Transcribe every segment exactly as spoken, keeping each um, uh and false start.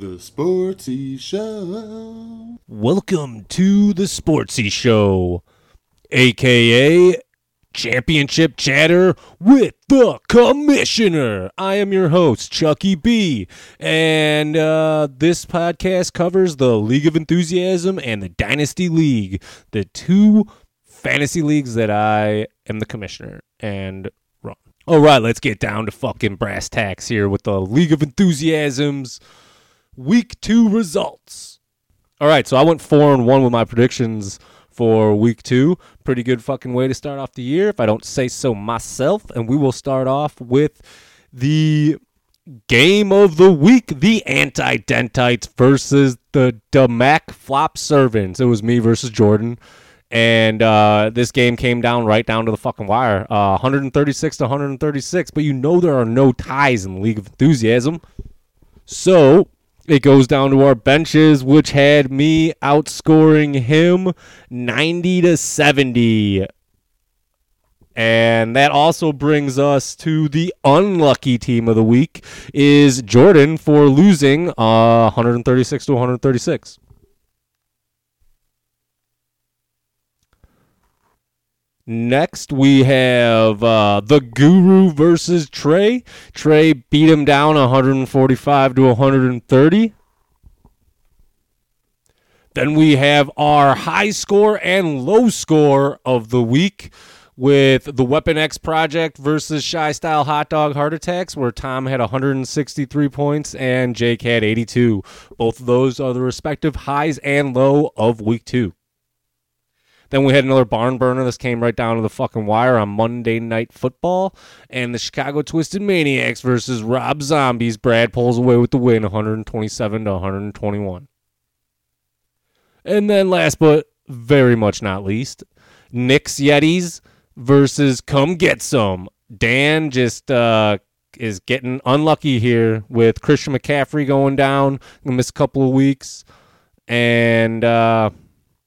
The Sportsy Show. Welcome to the Sportsy Show, a k a. Championship Chatter with the Commissioner. I am your host, Chucky B, and uh, this podcast covers the League of Enthusiasm and the Dynasty League, the two fantasy leagues that I am the Commissioner and run. All right, let's get down to fucking brass tacks here with the League of Enthusiasm's Week two results. All right, so I went four and one with my predictions for Week two. Pretty good fucking way to start off the year, if I don't say so myself. And we will start off with the game of the week, the Anti-Dentites versus the Demac Flop Servants. It was me versus Jordan, and uh, this game came down right down to the fucking wire, uh, one thirty-six to one thirty-six. But you know there are no ties in the League of Enthusiasm, so it goes down to our benches, which had me outscoring him ninety to seventy. And that also brings us to the unlucky team of the week, is Jordan for losing uh, one thirty-six to one thirty-six. Next, we have uh, the Guru versus Trey. Trey beat him down one forty-five to one thirty. Then we have our high score and low score of the week with the Weapon X Project versus Shy Style Hot Dog Heart Attacks, where Tom had one sixty-three points and Jake had eighty-two. Both of those are the respective highs and low of Week two. Then we had another barn burner. This came right down to the fucking wire on Monday Night Football. And the Chicago Twisted Maniacs versus Rob Zombies. Brad pulls away with the win, one twenty-seven to one twenty-one. And then last but very much not least, Knicks Yetis versus Come Get Some. Dan just uh, is getting unlucky here with Christian McCaffrey going down. He missed a couple of weeks. And Uh,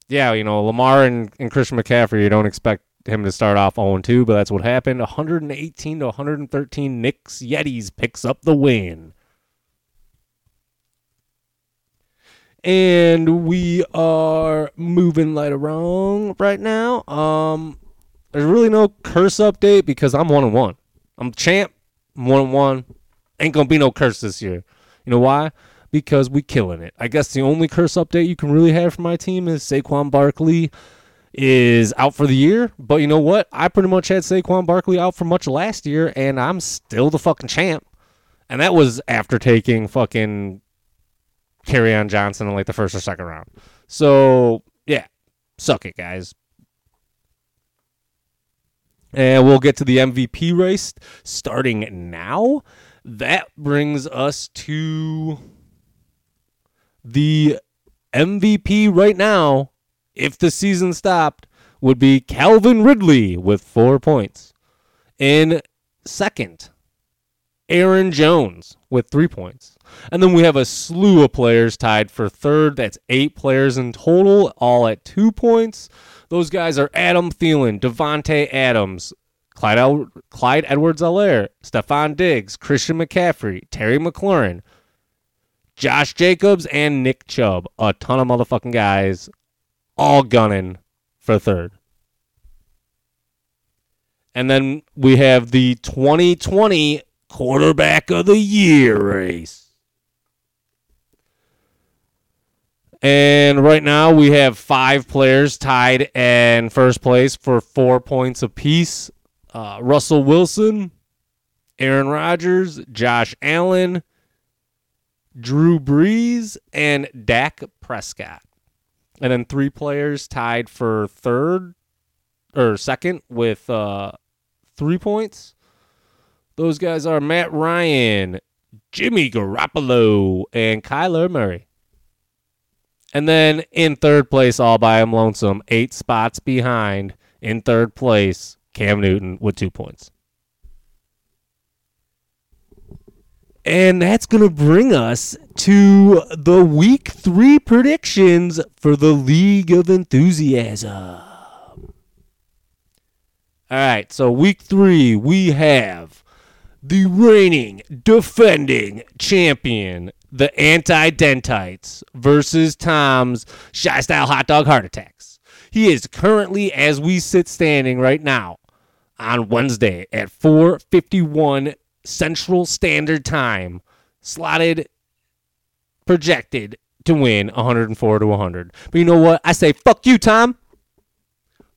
Yeah, you know, Lamar and, and Christian McCaffrey, you don't expect him to start off oh and two, but that's what happened. one eighteen to one thirteen, Knicks Yetis picks up the win. And we are moving right along right now. Um, there's really no curse update because I'm one and one. I'm champ, I'm one and one. Ain't going to be no curse this year. You know why? Because we killing it. I guess the only curse update you can really have for my team is Saquon Barkley is out for the year. But you know what? I pretty much had Saquon Barkley out for much last year, and I'm still the fucking champ. And that was after taking fucking Kerryon Johnson in like the first or second round. So, yeah. Suck it, guys. And we'll get to the M V P race starting now. That brings us to the M V P right now, if the season stopped, would be Calvin Ridley with four points. In second, Aaron Jones with three points. And then we have a slew of players tied for third. That's eight players in total, all at two points. Those guys are Adam Thielen, Devontae Adams, Clyde, El- Clyde Edwards-Alaire, Stephon Diggs, Christian McCaffrey, Terry McLaurin, Josh Jacobs, and Nick Chubb. A ton of motherfucking guys all gunning for third. And then we have the twenty twenty Quarterback of the Year race. And right now we have five players tied in first place for four points apiece. Uh, Russell Wilson, Aaron Rodgers, Josh Allen, Drew Brees, and Dak Prescott. And then three players tied for third or second with uh, three points. Those guys are Matt Ryan, Jimmy Garoppolo, and Kyler Murray. And then in third place, all by him lonesome, eight spots behind, in third place, Cam Newton with two points. And that's going to bring us to the Week three predictions for the League of Enthusiasm. All right, so Week three, we have the reigning, defending champion, the Anti-Dentites versus Tom's Shy Style Hot Dog Heart Attacks. He is currently, as we sit standing right now, on Wednesday at four fifty-one Central Standard Time, slotted, projected to win one oh four to one hundred. But you know what? I say, fuck you, Tom.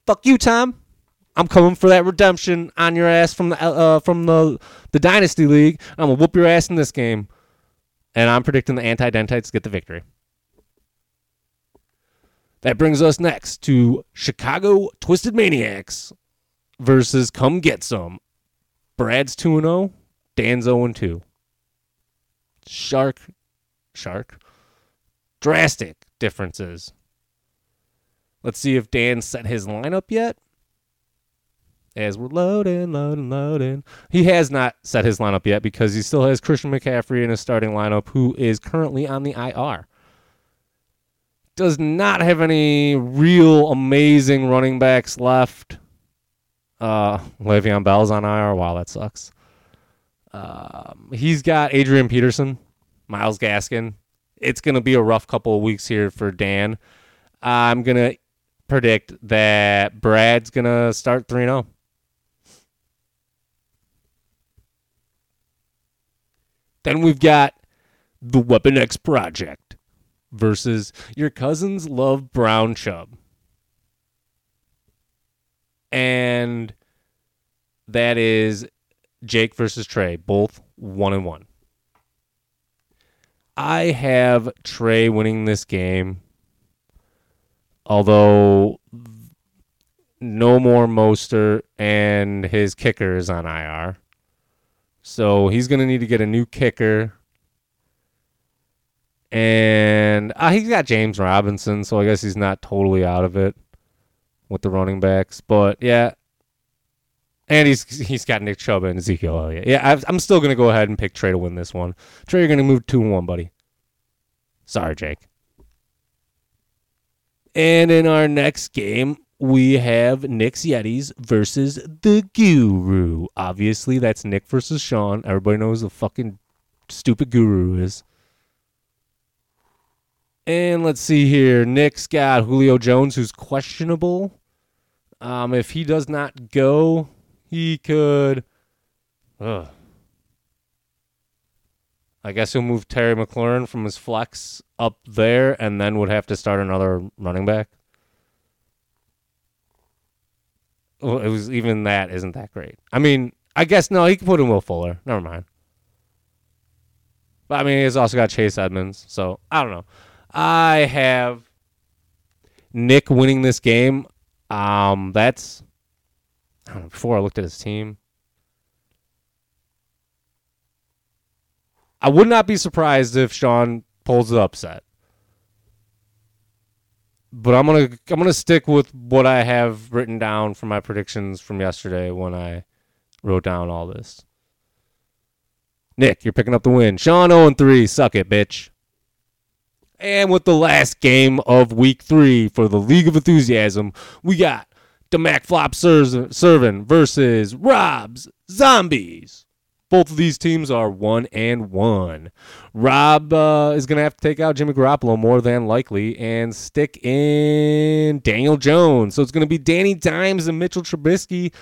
Fuck you, Tom. I'm coming for that redemption on your ass from the uh, from the, the Dynasty League. I'm going to whoop your ass in this game. And I'm predicting the Anti-Dentites get the victory. That brings us next to Chicago Twisted Maniacs versus Come Get Some. Brad's two and oh, Dan's oh and two. Shark, shark. Drastic differences. Let's see if Dan set his lineup yet. As we're loading, loading, loading. He has not set his lineup yet because he still has Christian McCaffrey in his starting lineup, who is currently on the I R. Does not have any real amazing running backs left. Uh, Le'Veon Bell's on I R. Wow, that sucks. Um, he's got Adrian Peterson, Miles Gaskin. It's going to be a rough couple of weeks here for Dan. I'm going to predict that Brad's going to start three and oh. Then we've got the Weapon X Project versus Your Cousins Love Brown Chubb. And that is Jake versus Trey, both one and one. I have Trey winning this game, although no more Mostert and his kicker is on I R. So he's going to need to get a new kicker. And uh, he's got James Robinson, so I guess he's not totally out of it with the running backs. But, yeah. And he's he's got Nick Chubb and Ezekiel Elliott. Yeah, I've, I'm still going to go ahead and pick Trey to win this one. Trey, you're going to move two and one, buddy. Sorry, Jake. And in our next game, we have Knicks Yetis versus the Guru. Obviously, that's Nick versus Sean. Everybody knows the fucking stupid Guru is. And let's see here. Nick's got Julio Jones, who's questionable. Um, if he does not go, he could. Ugh. I guess he'll move Terry McLaurin from his flex up there, and then would have to start another running back. Well, it was even that isn't that great. I mean, I guess, no, he could put in Will Fuller. Never mind. But, I mean, he's also got Chase Edmonds, so I don't know. I have Nick winning this game. Um, that's, I don't know, before I looked at his team. I would not be surprised if Sean pulls the upset. But I'm going to I'm going to stick with what I have written down for my predictions from yesterday when I wrote down all this. Nick, you're picking up the win. Sean oh and three, suck it, bitch. And with the last game of week three for the League of Enthusiasm, we got Demac Flop Servants versus Rob Zombies. Both of these teams are one and one. Rob uh, is going to have to take out Jimmy Garoppolo more than likely and stick in Daniel Jones. So it's going to be Danny Dimes and Mitchell Trubisky.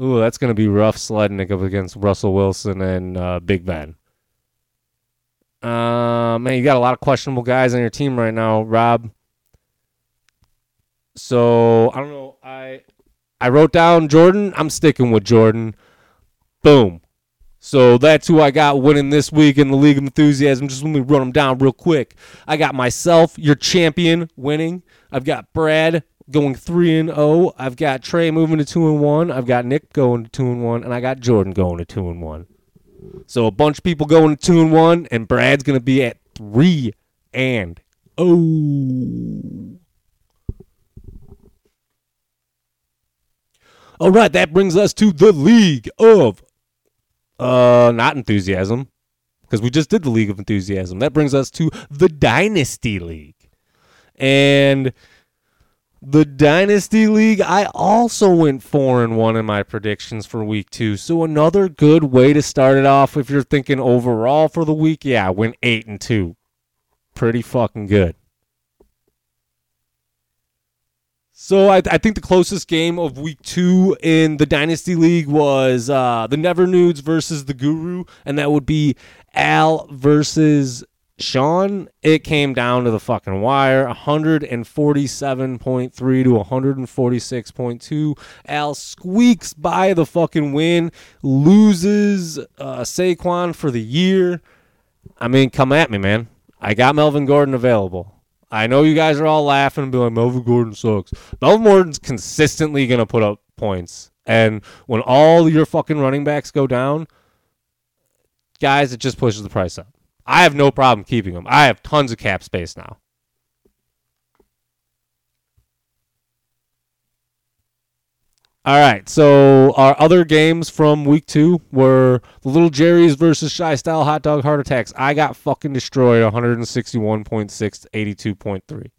Ooh, that's going to be rough sledding up against Russell Wilson and uh, Big Ben. Uh, man, you got a lot of questionable guys on your team right now, Rob. So, I don't know. I I wrote down Jordan. I'm sticking with Jordan. Boom. So, that's who I got winning this week in the League of Enthusiasm. Just let me run them down real quick. I got myself, your champion, winning. I've got Brad going three and oh. I've got Trey moving to two and one. I've got Nick going to two and one. And I got Jordan going to two and one. So a bunch of people going to two and one, and Brad's going to be at three and oh. All right, that brings us to the League of uh, not Enthusiasm, because we just did the League of Enthusiasm. That brings us to the Dynasty League. And The Dynasty League, I also went four and one in my predictions for week two. So another good way to start it off if you're thinking overall for the week. Yeah, I went eight and two. Pretty fucking good. So I, I think the closest game of week two in the Dynasty League was uh, the Never Nudes versus the Guru. And that would be Al versus Sean. It came down to the fucking wire, one forty-seven point three to one forty-six point two. Al squeaks by the fucking win, loses uh, Saquon for the year. I mean, come at me, man. I got Melvin Gordon available. I know you guys are all laughing and be like, Melvin Gordon sucks. Melvin Gordon's consistently going to put up points. And when all your fucking running backs go down, guys, it just pushes the price up. I have no problem keeping him. I have tons of cap space now. All right, so our other games from week two were the Little Jerry's versus Shy Style Hot Dog Heart Attacks. I got fucking destroyed one sixty-one point six to eighty-two point three.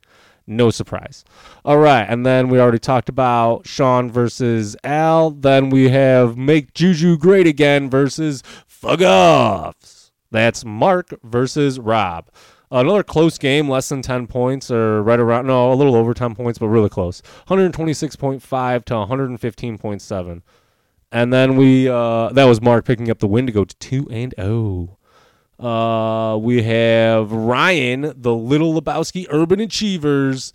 No surprise. All right, and then we already talked about Sean versus Al. Then we have Make Juju Great Again versus Fuck Offs. That's Mark versus Rob. Another close game, less than ten points, or right around, no, a little over ten points, but really close. one twenty-six point five to one fifteen point seven. And then we, uh, that was Mark picking up the win to go to two and oh. Uh, we have Ryan, the Little Lebowski Urban Achievers,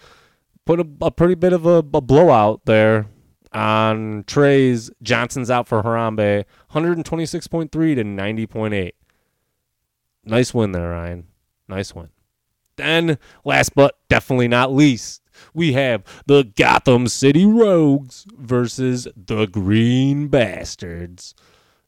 put a, a pretty bit of a, a blowout there on Trey's Johnson's Out for Harambe, one twenty-six point three to ninety point eight. Nice win there, Ryan. Nice win. Then, last but definitely not least, we have the Gotham City Rogues versus the Green Bastards.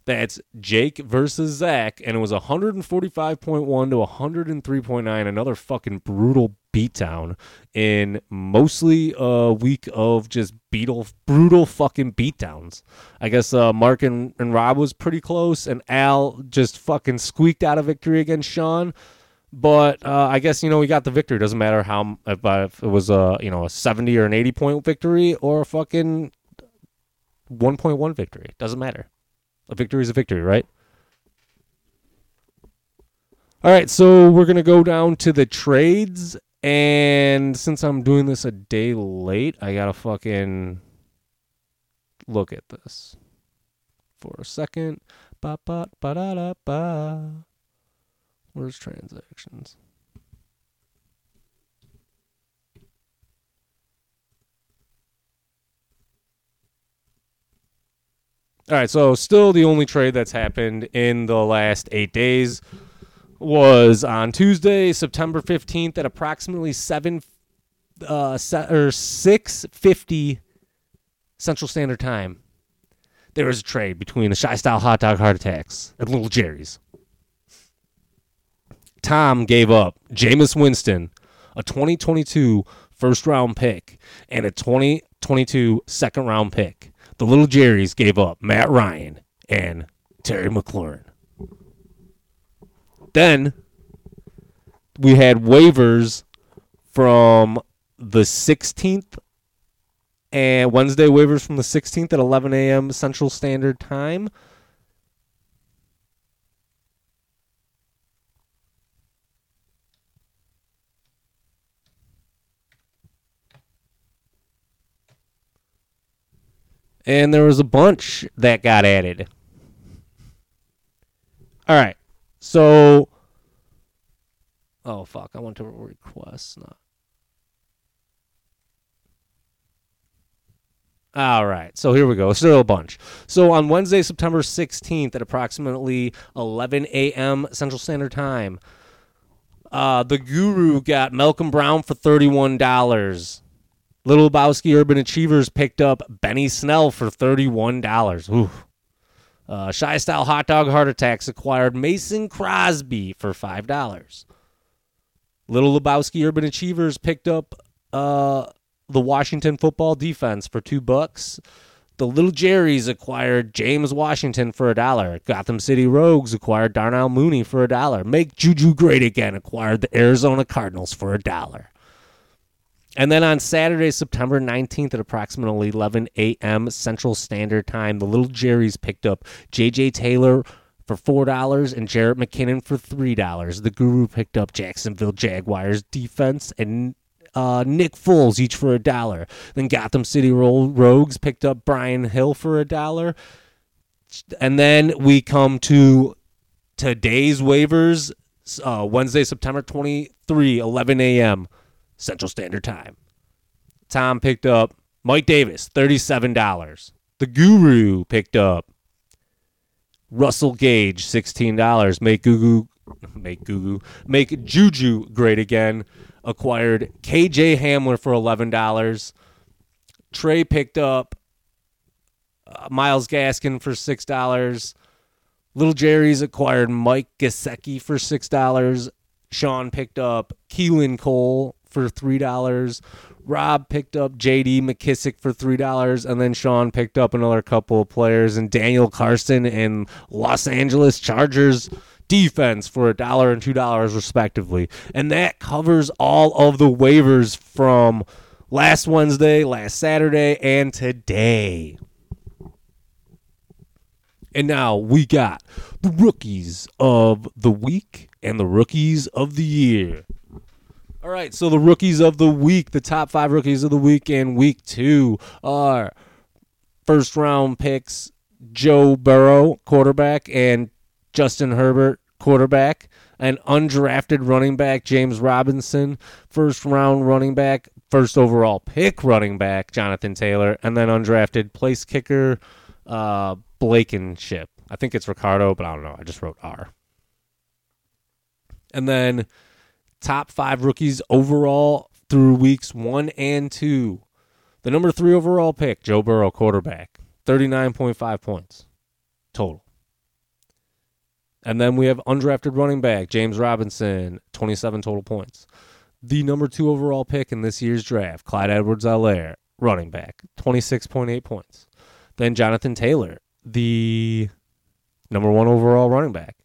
That's Jake versus Zach, and it was one forty-five point one to one oh three point nine. Another fucking brutal beatdown in mostly a week of just beetle, brutal fucking beatdowns. I guess uh, Mark and, and Rob was pretty close, and Al just fucking squeaked out a victory against Sean. But uh, I guess, you know, we got the victory. It doesn't matter how if, if it was a, you know, a seventy or an eighty-point victory or a fucking one point one victory. It doesn't matter. A victory is a victory, right? All right, so we're going to go down to the trades. And since I'm doing this a day late, I got to fucking look at this for a second. Ba, ba, ba, da, da, ba. Where's transactions? All right, so still the only trade that's happened in the last eight days was on Tuesday, September fifteenth at approximately seven uh, or six fifty Central Standard Time. There was a trade between the Shy Style Hot Dog Heart Attacks and Little Jerry's. Tom gave up Jameis Winston, a twenty twenty-two first-round pick, and a twenty twenty-two second-round pick. The Little Jerry's gave up Matt Ryan and Terry McLaurin. Then we had waivers from the sixteenth and Wednesday waivers from the sixteenth at eleven a.m. Central Standard Time. And there was a bunch that got added. All right. So. Oh, fuck. I went to request. Not. All right. So here we go. Still a bunch. So on Wednesday, September sixteenth at approximately eleven a.m. Central Standard Time, uh, the Guru got Malcolm Brown for thirty-one dollars. Little Lebowski Urban Achievers picked up Benny Snell for thirty-one dollars. Ooh. Uh, Shy Style Hot Dog Heart Attacks acquired Mason Crosby for five dollars. Little Lebowski Urban Achievers picked up uh, the Washington Football Defense for two bucks. The Little Jerry's acquired James Washington for a dollar. Gotham City Rogues acquired Darnell Mooney for a dollar. Make Juju Great Again acquired the Arizona Cardinals for a dollar. And then on Saturday, September nineteenth at approximately eleven a.m. Central Standard Time, the Little Jerry's picked up J J. Taylor for four dollars and Jarrett McKinnon for three dollars. The Guru picked up Jacksonville Jaguars defense and uh, Nick Foles, each for a dollar. Then Gotham City Rogues picked up Brian Hill for a dollar. And then we come to today's waivers, uh, Wednesday, September twenty-third, eleven a.m. Central Standard Time. Tom picked up Mike Davis, thirty-seven dollars. The Guru picked up Russell Gage, sixteen dollars. Make Gugu, make Gugu, make Juju great again. Acquired K J Hamler for eleven dollars. Trey picked up uh, Miles Gaskin for six dollars. Little Jerry's acquired Mike Gesicki for six dollars. Sean picked up Keelan Cole for three dollars. Rob picked up J D McKissick for three dollars. And then Sean picked up another couple of players and Daniel Carson and Los Angeles Chargers defense for a dollar and two dollars respectively. And that covers all of the waivers from last Wednesday, last Saturday, and today. And now we got the rookies of the week and the rookies of the year. All right, so the rookies of the week, the top five rookies of the week in week two are first-round picks Joe Burrow, quarterback, and Justin Herbert, quarterback, and undrafted running back James Robinson, first-round running back, first overall pick running back Jonathan Taylor, and then undrafted place kicker uh, Blankenship. I think it's Ricardo, but I don't know. I just wrote R. And then top five rookies overall through weeks one and two. The number three overall pick, Joe Burrow, quarterback, thirty-nine point five points total. And then we have undrafted running back, James Robinson, twenty-seven total points. The number two overall pick in this year's draft, Clyde Edwards-Alaire, running back, twenty-six point eight points. Then Jonathan Taylor, the number one overall running back,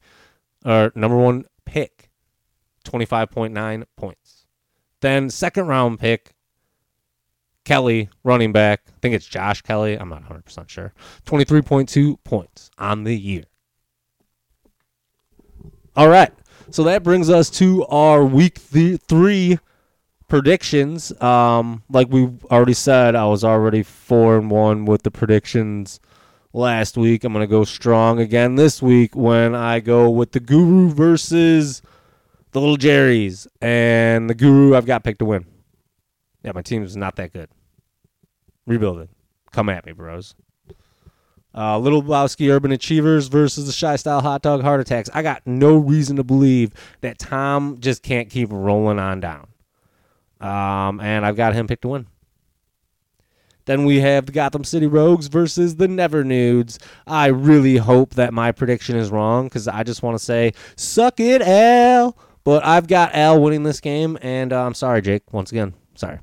or number one pick, twenty-five point nine points. Then second round pick, Kelly, running back. I think it's Josh Kelly. I'm not one hundred percent sure. twenty-three point two points on the year. All right. So that brings us to our week th- three predictions. Um, like we already said, I was already four and one with the predictions last week. I'm going to go strong again this week when I go with the Guru versus the Little Jerry's, and the Guru I've got picked to win. Yeah, my team's not that good. Rebuild it. Come at me, bros. Uh, Little Lebowski Urban Achievers versus the Shy Style Hot Dog Heart Attacks. I got no reason to believe that Tom just can't keep rolling on down. Um, and I've got him picked to win. Then we have the Gotham City Rogues versus the Never Nudes. I really hope that my prediction is wrong because I just want to say, suck it, L. But I've got Al winning this game, and uh, I'm sorry, Jake. Once again, sorry.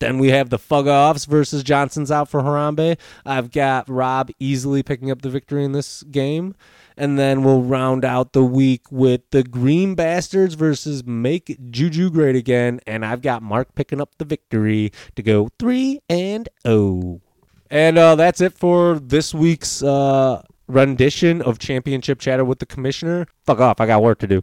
Then we have the Fug-Offs versus Johnson's out for Harambe. I've got Rob easily picking up the victory in this game. And then we'll round out the week with the Green Bastards versus Make Juju Great Again. And I've got Mark picking up the victory to go three and oh. And uh, that's it for this week's uh, rendition of Championship Chatter with the Commissioner. Fuck off. I got work to do.